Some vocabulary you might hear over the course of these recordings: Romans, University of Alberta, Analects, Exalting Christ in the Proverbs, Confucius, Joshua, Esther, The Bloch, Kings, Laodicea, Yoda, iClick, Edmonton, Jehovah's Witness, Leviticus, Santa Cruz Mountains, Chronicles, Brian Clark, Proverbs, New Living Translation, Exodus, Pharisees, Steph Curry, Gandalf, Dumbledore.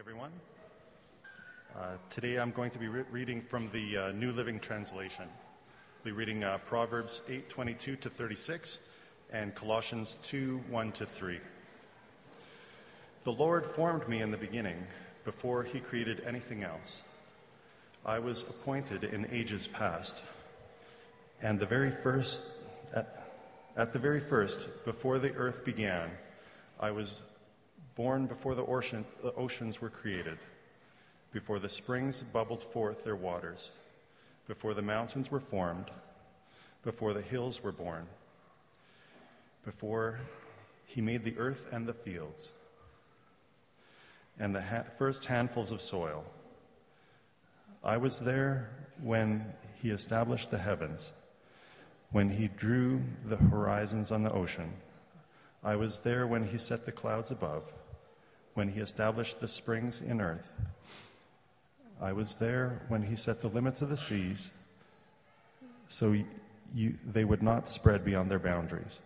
everyone. Today I'm going to be reading from the New Living Translation. I'll be reading Proverbs 8:22 to 36 and Colossians 2:1 to 3. The Lord formed me in the beginning, before he created anything else. I was appointed in ages past, and at the very first, before the earth began, I was born before the oceans were created, before the springs bubbled forth their waters, before the mountains were formed, before the hills were born, before he made the earth and the fields, and the first handfuls of soil. I was there when he established the heavens, when he drew the horizons on the ocean. I was there when he set the clouds above, when he established the springs in earth. I was there when he set the limits of the seas, so they would not spread beyond their boundaries.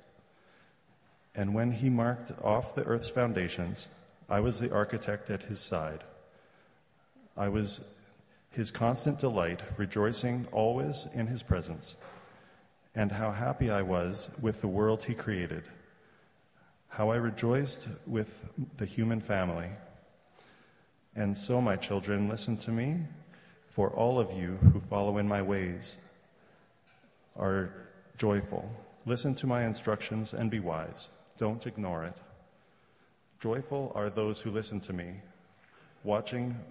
And when he marked off the earth's foundations, I was the architect at his side. I was his constant delight, rejoicing always in his presence. And how happy I was with the world he created. How I rejoiced with the human family. And so, my children, listen to me, for all of you who follow in my ways are joyful. Listen to my instructions and be wise. Don't ignore it. Joyful are those who listen to me, watching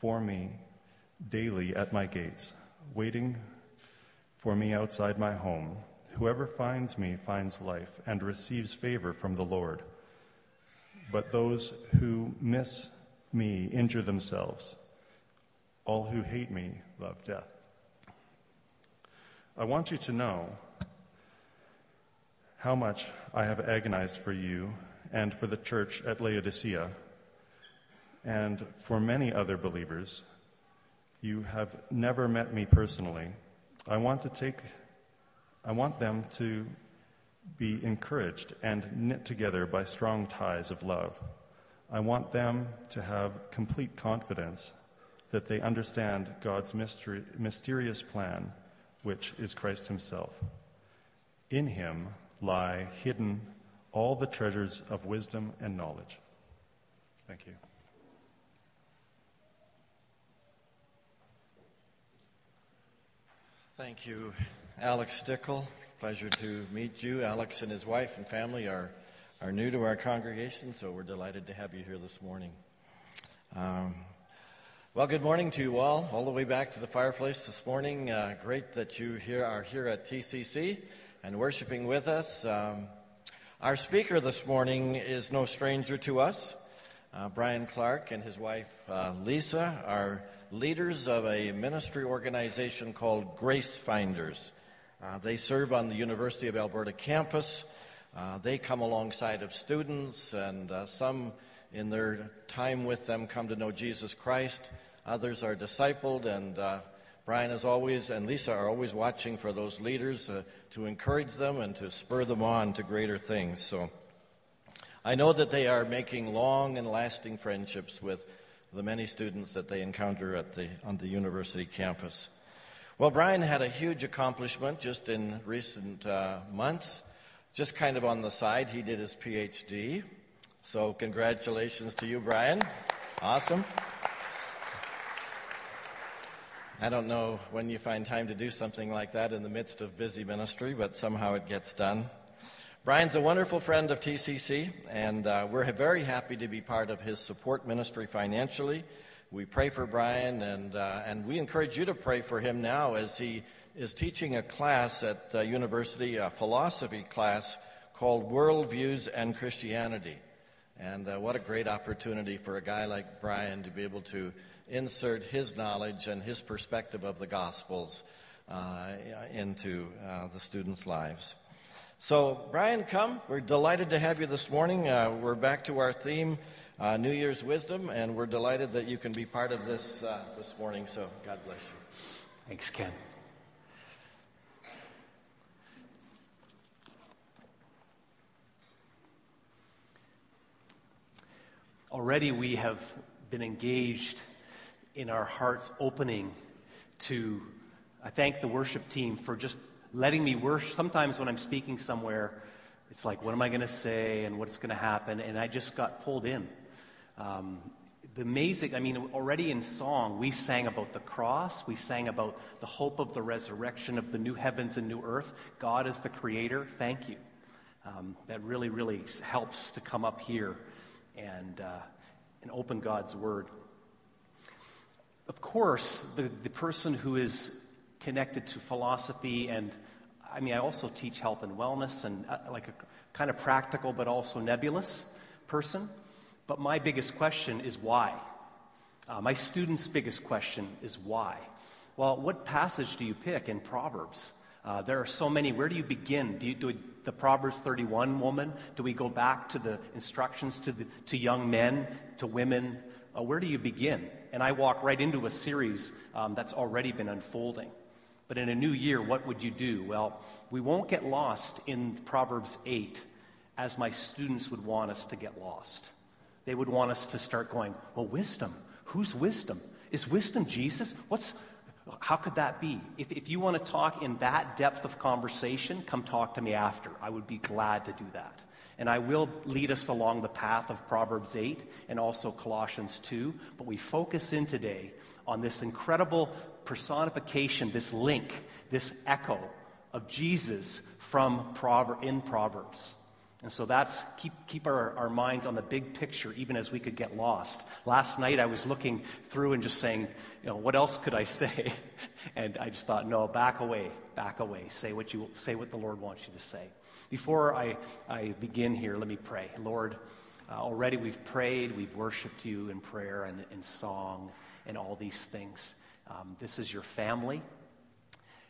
for me daily at my gates, waiting for me outside my home. Whoever finds me finds life and receives favor from the Lord. But those who miss me injure themselves. All who hate me love death. I want you to know how much I have agonized for you and for the church at Laodicea, and for many other believers. You have never met me personally. I want them to be encouraged and knit together by strong ties of love. I want them to have complete confidence that they understand God's mysterious plan, which is Christ himself. In him lie hidden all the treasures of wisdom and knowledge. Thank you. Thank you, Alex Stickle. Pleasure to meet you. Alex and his wife and family are new to our congregation, so we're delighted to have you here this morning. Well, good morning to you all the way back to the fireplace this morning. Great that you are here at TCC and worshiping with us. Our speaker this morning is no stranger to us. Brian Clark and his wife, Lisa, are leaders of a ministry organization called Grace Finders. They serve on the University of Alberta campus. They come alongside of students, and some in their time with them come to know Jesus Christ. Others are discipled, and Brian is always, and Lisa are always watching for those leaders to encourage them and to spur them on to greater things. So I know that they are making long and lasting friendships with the many students that they encounter on the university campus. Well, Brian had a huge accomplishment just in recent months, just kind of on the side. He did his PhD, so congratulations to you, Brian. Awesome. I don't know when you find time to do something like that in the midst of busy ministry, but somehow it gets done. Brian's a wonderful friend of TCC, and we're very happy to be part of his support ministry financially. We pray for Brian, and we encourage you to pray for him now as he is teaching a class at the university, a philosophy class called Worldviews and Christianity. And what a great opportunity for a guy like Brian to be able to insert his knowledge and his perspective of the Gospels into the students' lives. So, Brian, come. We're delighted to have you this morning. We're back to our theme, New Year's Wisdom, and we're delighted that you can be part of this this morning. So, God bless you. Thanks, Ken. Already we have been engaged in our hearts opening to, I thank the worship team for just letting me worship. Sometimes when I'm speaking somewhere, it's like, what am I going to say and what's going to happen? And I just got pulled in. The amazing, already in song, we sang about the cross. We sang about the hope of the resurrection of the new heavens and new earth. God is the creator. Thank you. That really, really helps to come up here and open God's word. Of course, the person who is connected to philosophy and, I also teach health and wellness and like a kind of practical but also nebulous person. But my biggest question is why? My students' biggest question is why? Well, what passage do you pick in Proverbs? There are so many. Where do you begin? Do the Proverbs 31 woman? Do we go back to the instructions to young men, to women? Where do you begin? And I walk right into a series that's already been unfolding. But in a new year, what would you do? Well, we won't get lost in Proverbs 8 as my students would want us to get lost. They would want us to start going, well, wisdom, who's wisdom? Is wisdom Jesus? How could that be? If you want to talk in that depth of conversation, come talk to me after. I would be glad to do that. And I will lead us along the path of Proverbs 8 and also Colossians 2. But we focus in today on this incredible personification, this link, this echo of Jesus from in Proverbs. And so that's keep our minds on the big picture, even as we could get lost. Last night I was looking through and just saying, what else could I say? And I just thought, no, back away. Say what the Lord wants you to say. Before I begin here, let me pray. Lord, already we've prayed, we've worshipped you in prayer and in song and all these things. This is your family,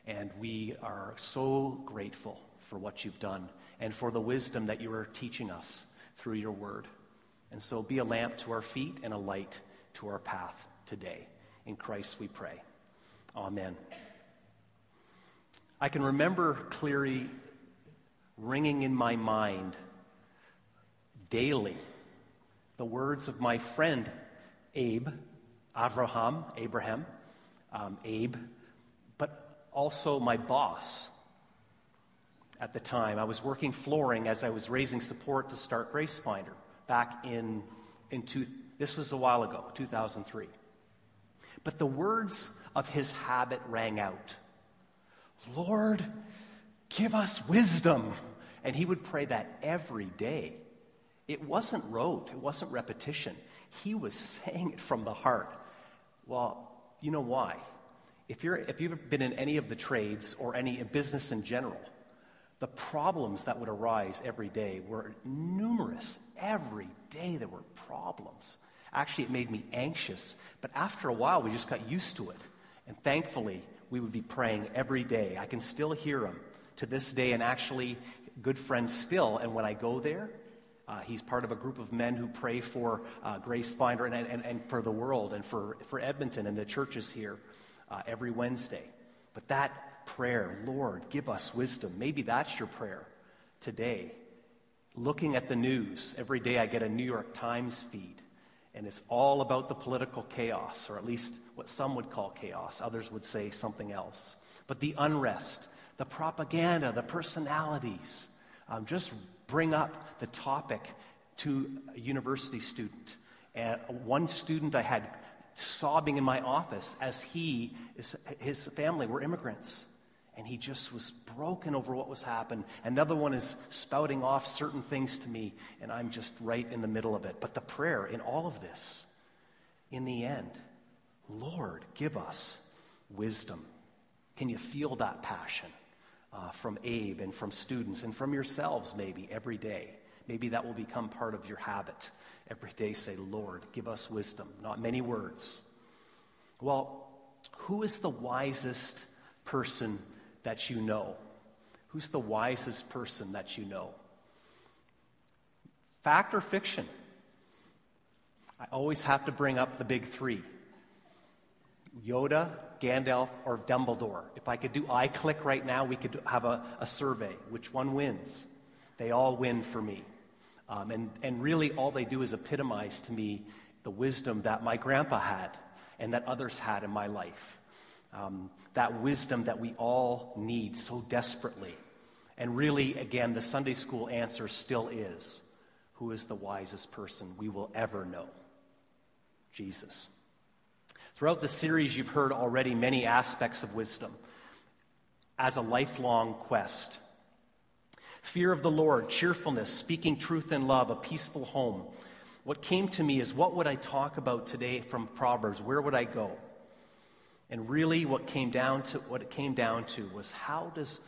and we are so grateful for what you've done and for the wisdom that you are teaching us through your word. And so be a lamp to our feet and a light to our path today. In Christ we pray. Amen. I can remember clearly ringing in my mind daily the words of my friend Abraham, but also my boss. At the time, I was working flooring as I was raising support to start Grace Finder back this was a while ago, 2003. But the words of his habit rang out. Lord, give us wisdom. And he would pray that every day. It wasn't rote. It wasn't repetition. He was saying it from the heart. Well, you know why? If you've been in any of the trades or any business in general, the problems that would arise every day were numerous. Every day there were problems. Actually, it made me anxious. But after a while, we just got used to it. And thankfully, we would be praying every day. I can still hear him to this day, and actually, good friends still. And when I go there, he's part of a group of men who pray for Grace Finder and for the world and for Edmonton and the churches here every Wednesday. But that prayer, Lord, give us wisdom. Maybe that's your prayer today. Looking at the news, every day I get a New York Times feed, and it's all about the political chaos, or at least what some would call chaos. Others would say something else. But the unrest, the propaganda, the personalities, just bring up the topic to a university student. And one student I had sobbing in my office as his family were immigrants. And he just was broken over what was happened. Another one is spouting off certain things to me, and I'm just right in the middle of it. But the prayer in all of this, in the end, Lord, give us wisdom. Can you feel that passion from Abe and from students and from yourselves maybe every day? Maybe that will become part of your habit. Every day say, Lord, give us wisdom. Not many words. Well, who is the wisest person that you know? Who's the wisest person that you know? Fact or fiction? I always have to bring up the big three. Yoda, Gandalf, or Dumbledore. If I could do iClick right now, we could have a survey. Which one wins? They all win for me. And really all they do is epitomize to me the wisdom that my grandpa had and that others had in my life. That wisdom that we all need so desperately. And really, again, the Sunday school answer still is, who is the wisest person we will ever know? Jesus. Throughout the series, you've heard already many aspects of wisdom as a lifelong quest. Fear of the Lord, cheerfulness, speaking truth in love, a peaceful home. What came to me is, what would I talk about today from Proverbs? Where would I go? And really, what it came down to was, how does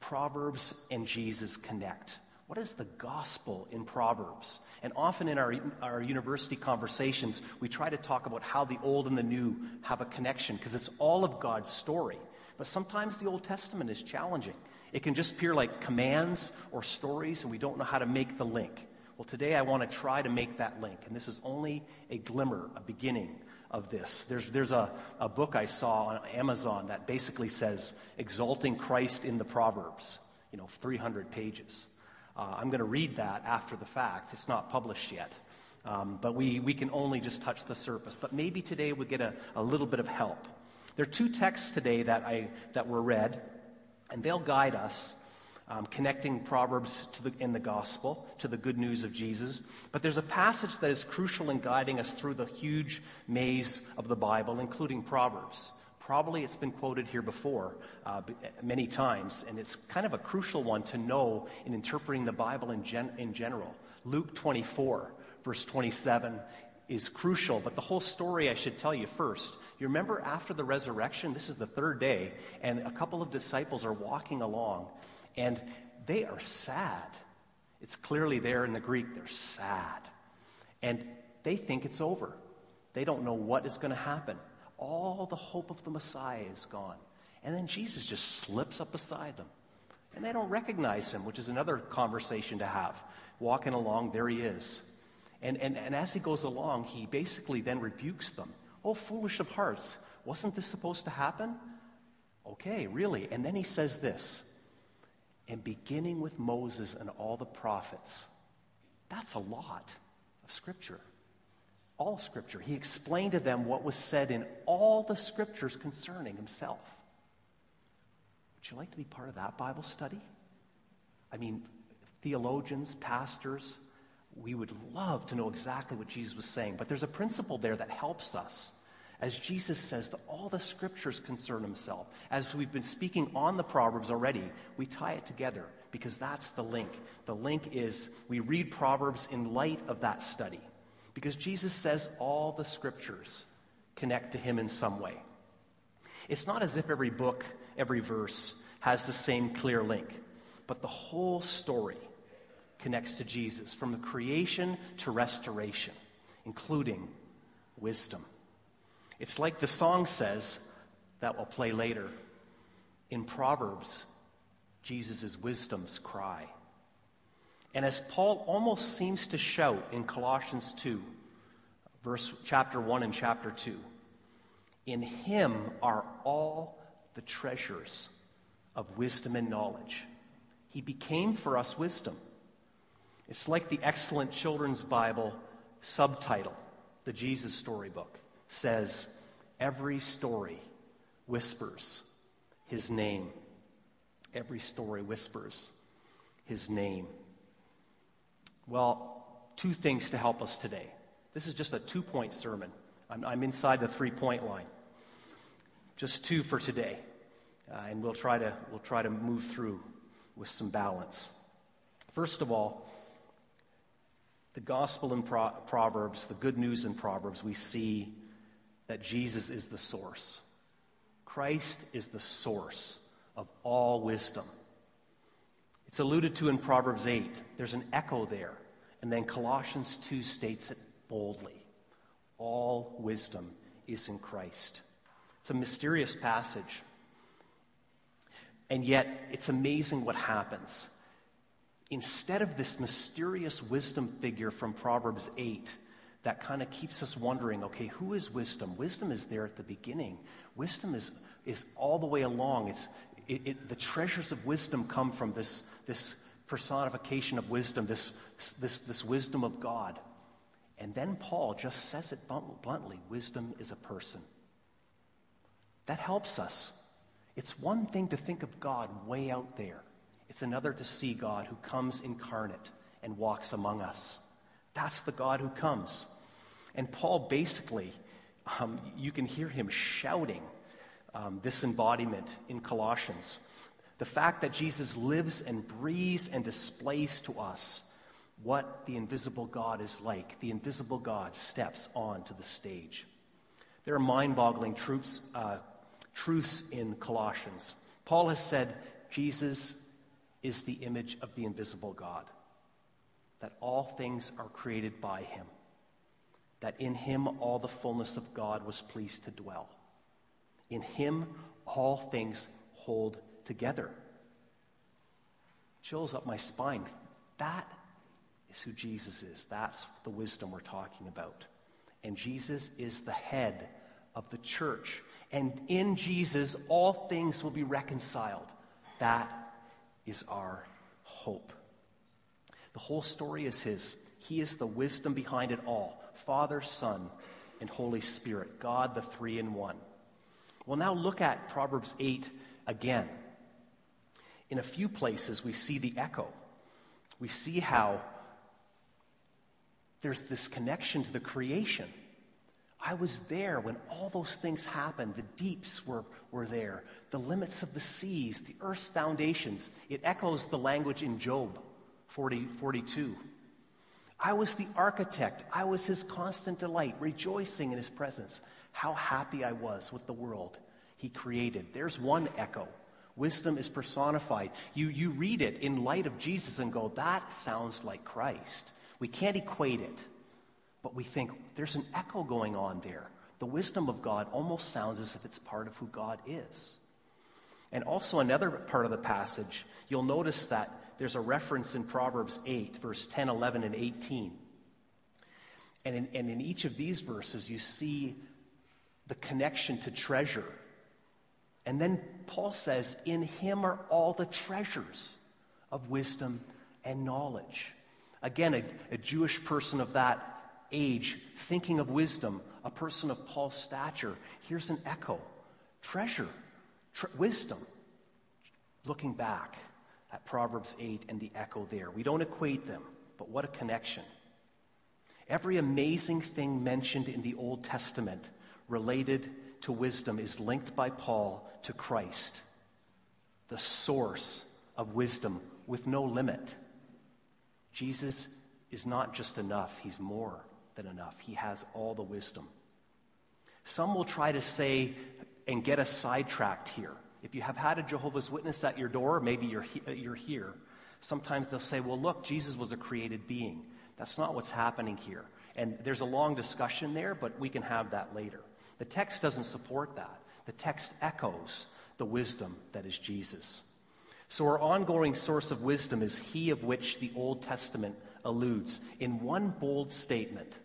Proverbs and Jesus connect? What is the gospel in Proverbs? And often in our university conversations, we try to talk about how the old and the new have a connection, because it's all of God's story. But sometimes the Old Testament is challenging. It can just appear like commands or stories, and we don't know how to make the link. Well, today I want to try to make that link, and this is only a glimmer, a beginning of this. There's a book I saw on Amazon that basically says, Exalting Christ in the Proverbs, 300 pages. I'm going to read that after the fact. It's not published yet. But we can only just touch the surface. But maybe today we'll get a little bit of help. There are two texts today that were read, and they'll guide us, connecting Proverbs in the gospel to the good news of Jesus. But there's a passage that is crucial in guiding us through the huge maze of the Bible, including Proverbs. Probably it's been quoted here before many times, and it's kind of a crucial one to know in interpreting the Bible in general. Luke 24, verse 27 is crucial, but the whole story I should tell you first. You remember after the resurrection, this is the third day, and a couple of disciples are walking along, and they are sad. It's clearly there in the Greek, they're sad. And they think it's over. They don't know what is going to happen. All the hope of the Messiah is gone. And then Jesus just slips up beside them. And they don't recognize him, which is another conversation to have. Walking along, there he is. And as he goes along, he basically then rebukes them. Oh, foolish of hearts. Wasn't this supposed to happen? Okay, really. And then he says this. And beginning with Moses and all the prophets. That's a lot of Scripture. All Scripture. He explained to them what was said in all the Scriptures concerning himself. Would you like to be part of that Bible study? I mean, theologians, pastors, we would love to know exactly what Jesus was saying. But there's a principle there that helps us. As Jesus says that all the Scriptures concern himself, as we've been speaking on the Proverbs already, we tie it together because that's the link. The link is we read Proverbs in light of that study because Jesus says all the Scriptures connect to him in some way. It's not as if every book, every verse has the same clear link, but the whole story connects to Jesus from the creation to restoration, including wisdom. It's like the song says that we'll play later. In Proverbs, Jesus' wisdom's cry. And as Paul almost seems to shout in Colossians 2, chapter 1 and chapter 2, in him are all the treasures of wisdom and knowledge. He became for us wisdom. It's like the excellent children's Bible subtitle, the Jesus Storybook, says, every story whispers his name. Every story whispers his name. Well, two things to help us today. This is just a two-point sermon. I'm inside the three-point line. Just two for today, and we'll try to move through with some balance. First of all, the gospel in Proverbs, the good news in Proverbs, we see that Jesus is the source. Christ is the source of all wisdom. It's alluded to in Proverbs 8. There's an echo there. And then Colossians 2 states it boldly. All wisdom is in Christ. It's a mysterious passage. And yet, it's amazing what happens. Instead of this mysterious wisdom figure from Proverbs 8, that kind of keeps us wondering, okay, who is wisdom? Wisdom is there at the beginning. Wisdom is all the way along. The treasures of wisdom come from this personification of wisdom, this wisdom of God. And then Paul just says it bluntly, wisdom is a person. That helps us. It's one thing to think of God way out there. It's another to see God who comes incarnate and walks among us. That's the God who comes. And Paul basically, you can hear him shouting this embodiment in Colossians. The fact that Jesus lives and breathes and displays to us what the invisible God is like. The invisible God steps onto the stage. There are mind-boggling truths in Colossians. Paul has said Jesus is the image of the invisible God, that all things are created by him, that in him all the fullness of God was pleased to dwell. In him all things hold together. Chills up my spine. That is who Jesus is. That's the wisdom we're talking about. And Jesus is the head of the church. And in Jesus, all things will be reconciled. That is our hope. The whole story is his. He is the wisdom behind it all. Father, Son, and Holy Spirit. God, the three in one. We'll now look at Proverbs 8 again. In a few places, we see the echo. We see how there's this connection to the creation. I was there when all those things happened. The deeps were there. The limits of the seas, the earth's foundations. It echoes the language in Job 42. I was the architect. I was his constant delight, rejoicing in his presence. How happy I was with the world he created. There's one echo. Wisdom is personified. You read it in light of Jesus and go, that sounds like Christ. We can't equate it, but we think there's an echo going on there. The wisdom of God almost sounds as if it's part of who God is. And also another part of the passage, you'll notice that there's a reference in Proverbs 8, verse 10, 11, and 18. And in each of these verses, you see the connection to treasure. And then Paul says, in him are all the treasures of wisdom and knowledge. Again, a Jewish person of that age, thinking of wisdom, a person of Paul's stature. Here's an echo. Treasure. Wisdom. Looking back at Proverbs 8 and the echo there. We don't equate them, but what a connection. Every amazing thing mentioned in the Old Testament related to wisdom is linked by Paul to Christ, the source of wisdom with no limit. Jesus is not just enough. He's more than enough. He has all the wisdom. Some will try to say and get us sidetracked here. If you have had a Jehovah's Witness at your door, maybe you're here. Sometimes they'll say, well, look, Jesus was a created being. That's not what's happening here. And there's a long discussion there, but we can have that later. The text doesn't support that. The text echoes the wisdom that is Jesus. So our ongoing source of wisdom is he of which the Old Testament alludes. In one bold statement,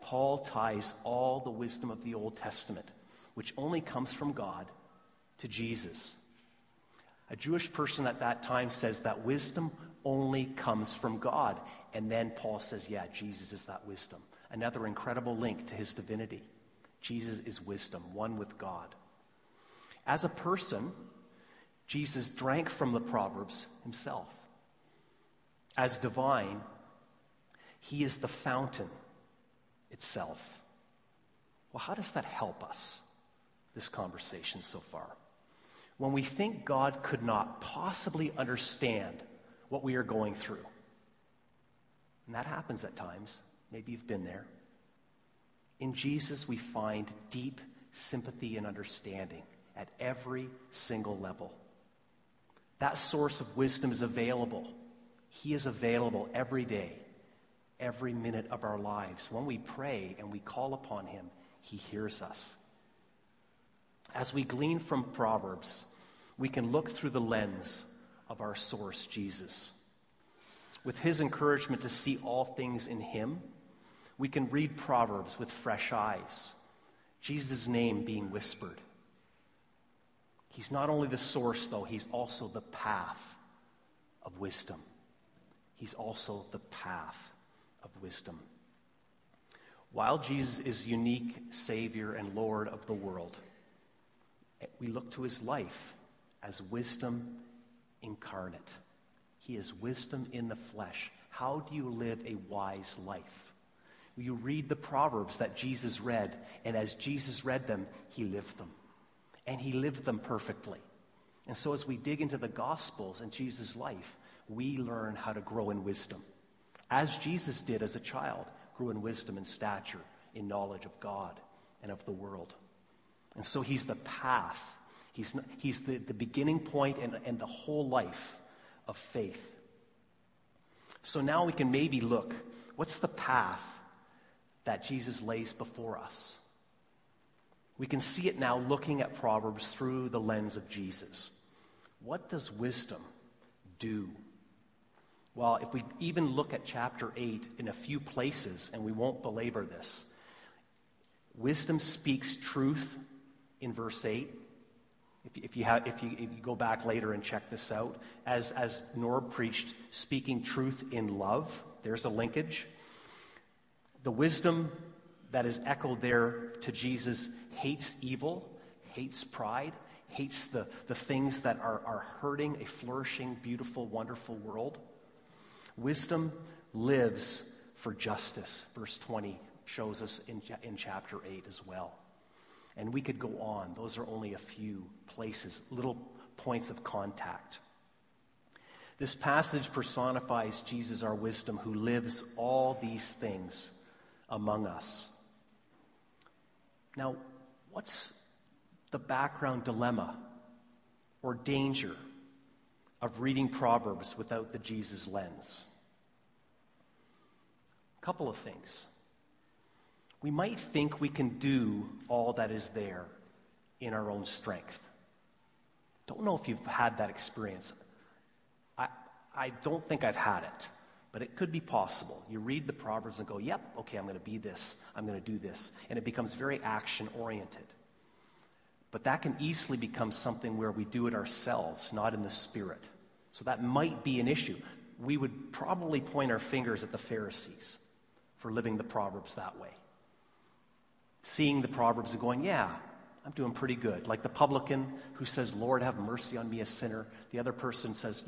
Paul ties all the wisdom of the Old Testament, which only comes from God, to Jesus. A Jewish person at that time says that wisdom only comes from God. And then Paul says, yeah, Jesus is that wisdom. Another incredible link to his divinity. Jesus is wisdom, one with God. As a person, Jesus drank from the Proverbs himself. As divine, he is the fountain itself. Well, how does that help us, this conversation so far? When we think God could not possibly understand what we are going through, and that happens at times, maybe you've been there, in Jesus we find deep sympathy and understanding at every single level. That source of wisdom is available. He is available every day, every minute of our lives. When we pray and we call upon him, he hears us. As we glean from Proverbs, we can look through the lens of our source, Jesus. With his encouragement to see all things in him, we can read Proverbs with fresh eyes, Jesus' name being whispered. He's not only the source, though, he's also the path of wisdom. While Jesus is unique Savior and Lord of the world, we look to his life as wisdom incarnate. He is wisdom in the flesh. How do you live a wise life? You read the Proverbs that Jesus read, and as Jesus read them, he lived them. And he lived them perfectly. And so as we dig into the Gospels and Jesus' life, we learn how to grow in wisdom. As Jesus did as a child, grew in wisdom and stature, in knowledge of God and of the world. And so he's the path. He's the beginning point and the whole life of faith. So now we can maybe look, what's the path that Jesus lays before us? We can see it now looking at Proverbs through the lens of Jesus. What does wisdom do? Well, if we even look at chapter 8 in a few places, and we won't belabor this, wisdom speaks truth in verse 8. If you go back later and check this out, as Norb preached, speaking truth in love, there's a linkage. The wisdom that is echoed there to Jesus hates evil, hates pride, hates the things that are hurting a flourishing, beautiful, wonderful world. Wisdom lives for justice, verse 20 shows us in chapter 8 as well. And we could go on. Those are only a few places, little points of contact. This passage personifies Jesus, our wisdom, who lives all these things among us. Now, what's the background dilemma or danger of reading Proverbs without the Jesus lens? A couple of things. We might think we can do all that is there in our own strength. Don't know if you've had that experience. I don't think I've had it, but it could be possible. You read the Proverbs and go, yep, okay, I'm going to be this, I'm going to do this, and it becomes very action-oriented. But that can easily become something where we do it ourselves, not in the Spirit. So that might be an issue. We would probably point our fingers at the Pharisees for living the Proverbs that way. Seeing the Proverbs and going, yeah, I'm doing pretty good. Like the publican who says, Lord, have mercy on me, a sinner. The other person says,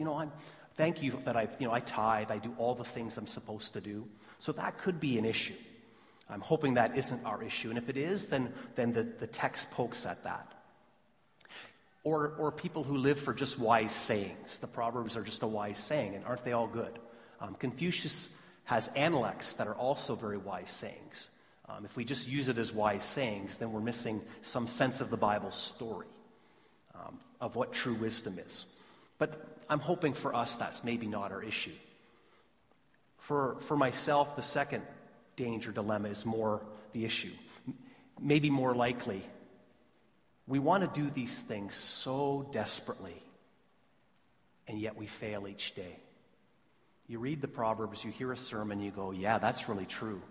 thank you that I tithe, I do all the things I'm supposed to do. So that could be an issue. I'm hoping that isn't our issue. And if it is, then the text pokes at that. Or people who live for just wise sayings. The Proverbs are just a wise saying, and aren't they all good? Confucius has Analects that are also very wise sayings. If we just use it as wise sayings, then we're missing some sense of the Bible's story of what true wisdom is. But I'm hoping for us that's maybe not our issue. For myself, the second danger dilemma is more the issue. Maybe more likely, we want to do these things so desperately, and yet we fail each day. You read the Proverbs, you hear a sermon, you go, yeah, that's really true.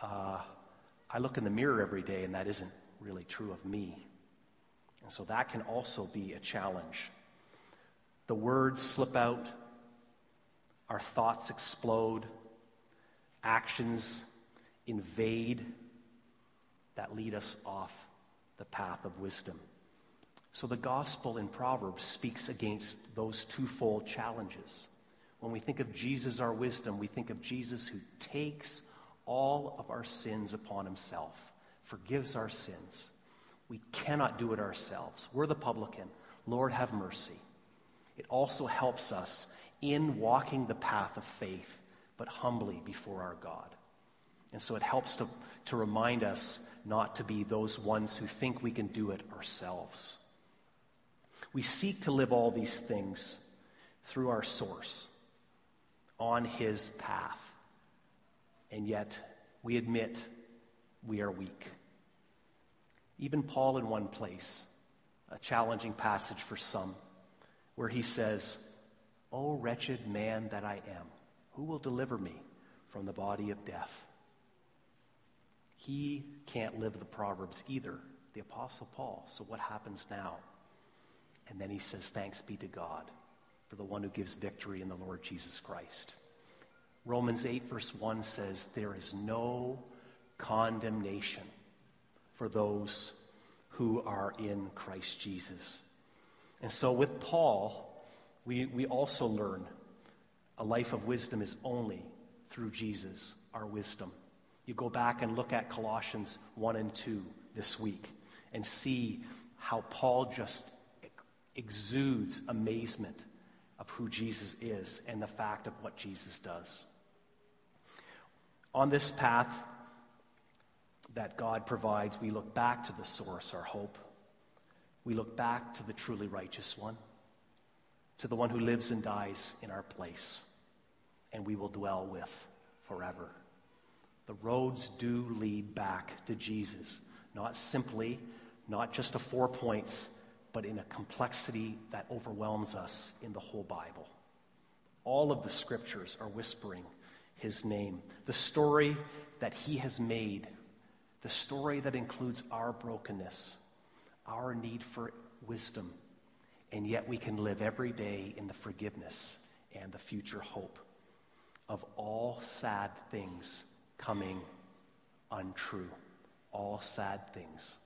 I look in the mirror every day, and that isn't really true of me. And so that can also be a challenge. The words slip out, our thoughts explode, actions invade that lead us off the path of wisdom. So the gospel in Proverbs speaks against those twofold challenges. When we think of Jesus, our wisdom, we think of Jesus who takes all of our sins upon himself, forgives our sins. We cannot do it ourselves. We're the publican. Lord, have mercy. It also helps us in walking the path of faith, but humbly before our God. And so it helps to remind us not to be those ones who think we can do it ourselves. We seek to live all these things through our source, on his path. And yet, we admit we are weak. Even Paul in one place, a challenging passage for some, where he says, "O wretched man that I am, who will deliver me from the body of death?" He can't live the Proverbs either, the Apostle Paul. So what happens now? And then he says, "Thanks be to God for the one who gives victory in the Lord Jesus Christ." Romans 8 verse 1 says, there is no condemnation for those who are in Christ Jesus. And so with Paul, we also learn a life of wisdom is only through Jesus, our wisdom. You go back and look at Colossians 1 and 2 this week and see how Paul just exudes amazement of who Jesus is and the fact of what Jesus does. On this path that God provides, we look back to the source, our hope. We look back to the truly righteous one, to the one who lives and dies in our place, and we will dwell with forever. The roads do lead back to Jesus, not simply, not just to 4 points, but in a complexity that overwhelms us in the whole Bible. All of the scriptures are whispering his name. The story that he has made, the story that includes our brokenness, our need for wisdom, and yet we can live every day in the forgiveness and the future hope of all sad things coming untrue. All sad things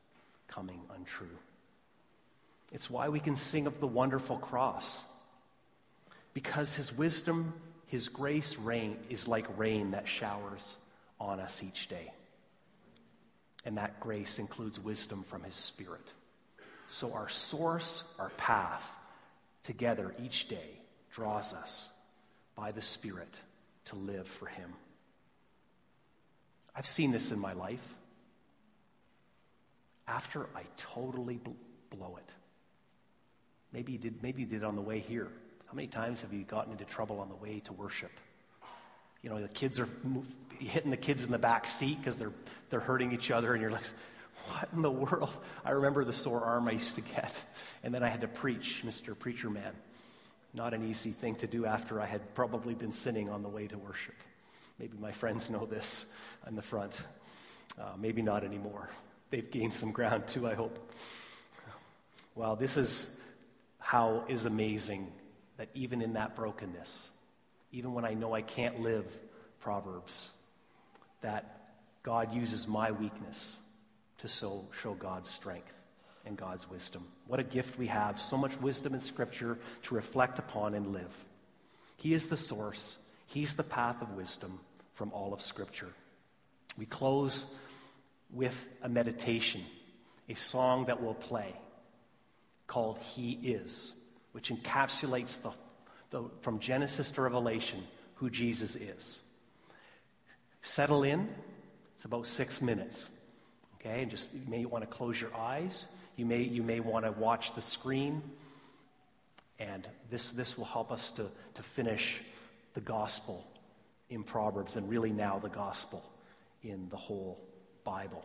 coming untrue. It's why we can sing of the wonderful cross, because his wisdom, his grace rain is like rain that showers on us each day. And that grace includes wisdom from his Spirit. So our source, our path, together each day draws us by the Spirit to live for him. I've seen this in my life. After I totally blow it. Maybe you did on the way here. How many times have you gotten into trouble on the way to worship? You know, the kids are hitting the kids in the back seat because they're hurting each other, and you're like, what in the world? I remember the sore arm I used to get, and then I had to preach, Mr. Preacher Man. Not an easy thing to do after I had probably been sinning on the way to worship. Maybe my friends know this in the front. Maybe not anymore. They've gained some ground too, I hope. Wow, this is how is amazing that even in that brokenness, even when I know I can't live Proverbs, that God uses my weakness to so show God's strength and God's wisdom. What a gift we have, so much wisdom in Scripture to reflect upon and live. He is the source. He's the path of wisdom from all of Scripture. We close with a meditation, a song that we'll play called He Is, which encapsulates the from Genesis to Revelation who Jesus is. Settle in. It's about 6 minutes. Okay, and just you may want to close your eyes. You may want to watch the screen. And this will help us to finish the gospel in Proverbs, and really now the gospel in the whole Bible.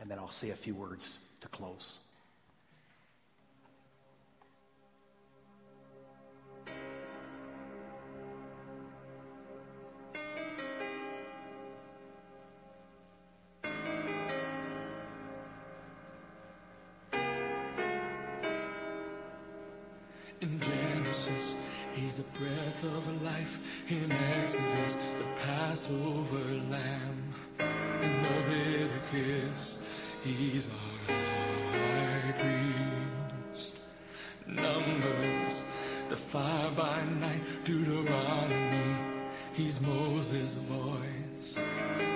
And then I'll say a few words to close. In Genesis, he's the breath of life. In Exodus, the Passover lamb. In Leviticus, he's our high priest. Numbers, the fire by night. Deuteronomy, he's Moses' voice.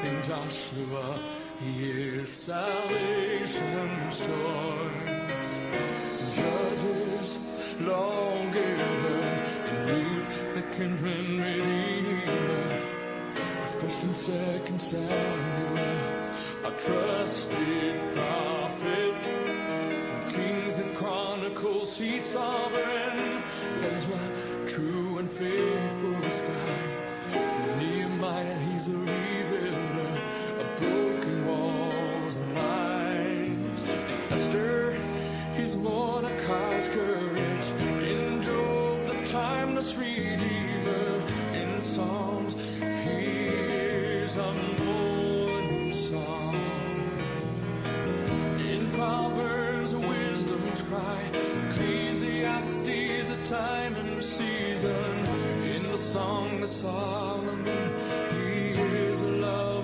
In Joshua, he is salvation's choice. Judges, lawgiver, and Luke, the kinsman redeemer. First and second Samuel, our trusted prophet. Kings and Chronicles, he's sovereign. That is why true and faithful is God. Nehemiah, he's a rebuilder of broken walls and lines. And Esther, he's Mordecai's courage. In Job, the timeless redeemer. In Psalms, he's a Proverbs, wisdom's cry. Ecclesiastes, a time and season. In the song of Solomon, he is love.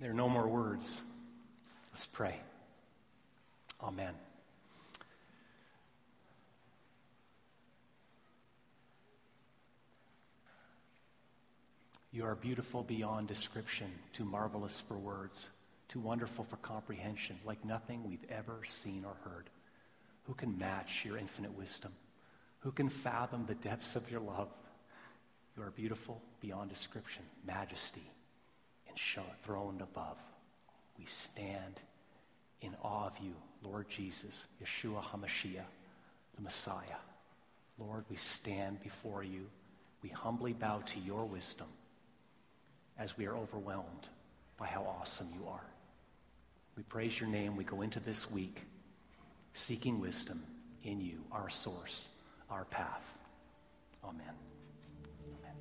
There are no more words. Let's pray. Amen. You are beautiful beyond description, too marvelous for words, too wonderful for comprehension, like nothing we've ever seen or heard. Who can match your infinite wisdom? Who can fathom the depths of your love? You are beautiful beyond description, majesty enthroned above. We stand in awe of you, Lord Jesus, Yeshua HaMashiach, the Messiah. Lord, we stand before you. We humbly bow to your wisdom, as we are overwhelmed by how awesome you are. We praise your name. We go into this week seeking wisdom in you, our source, our path. Amen.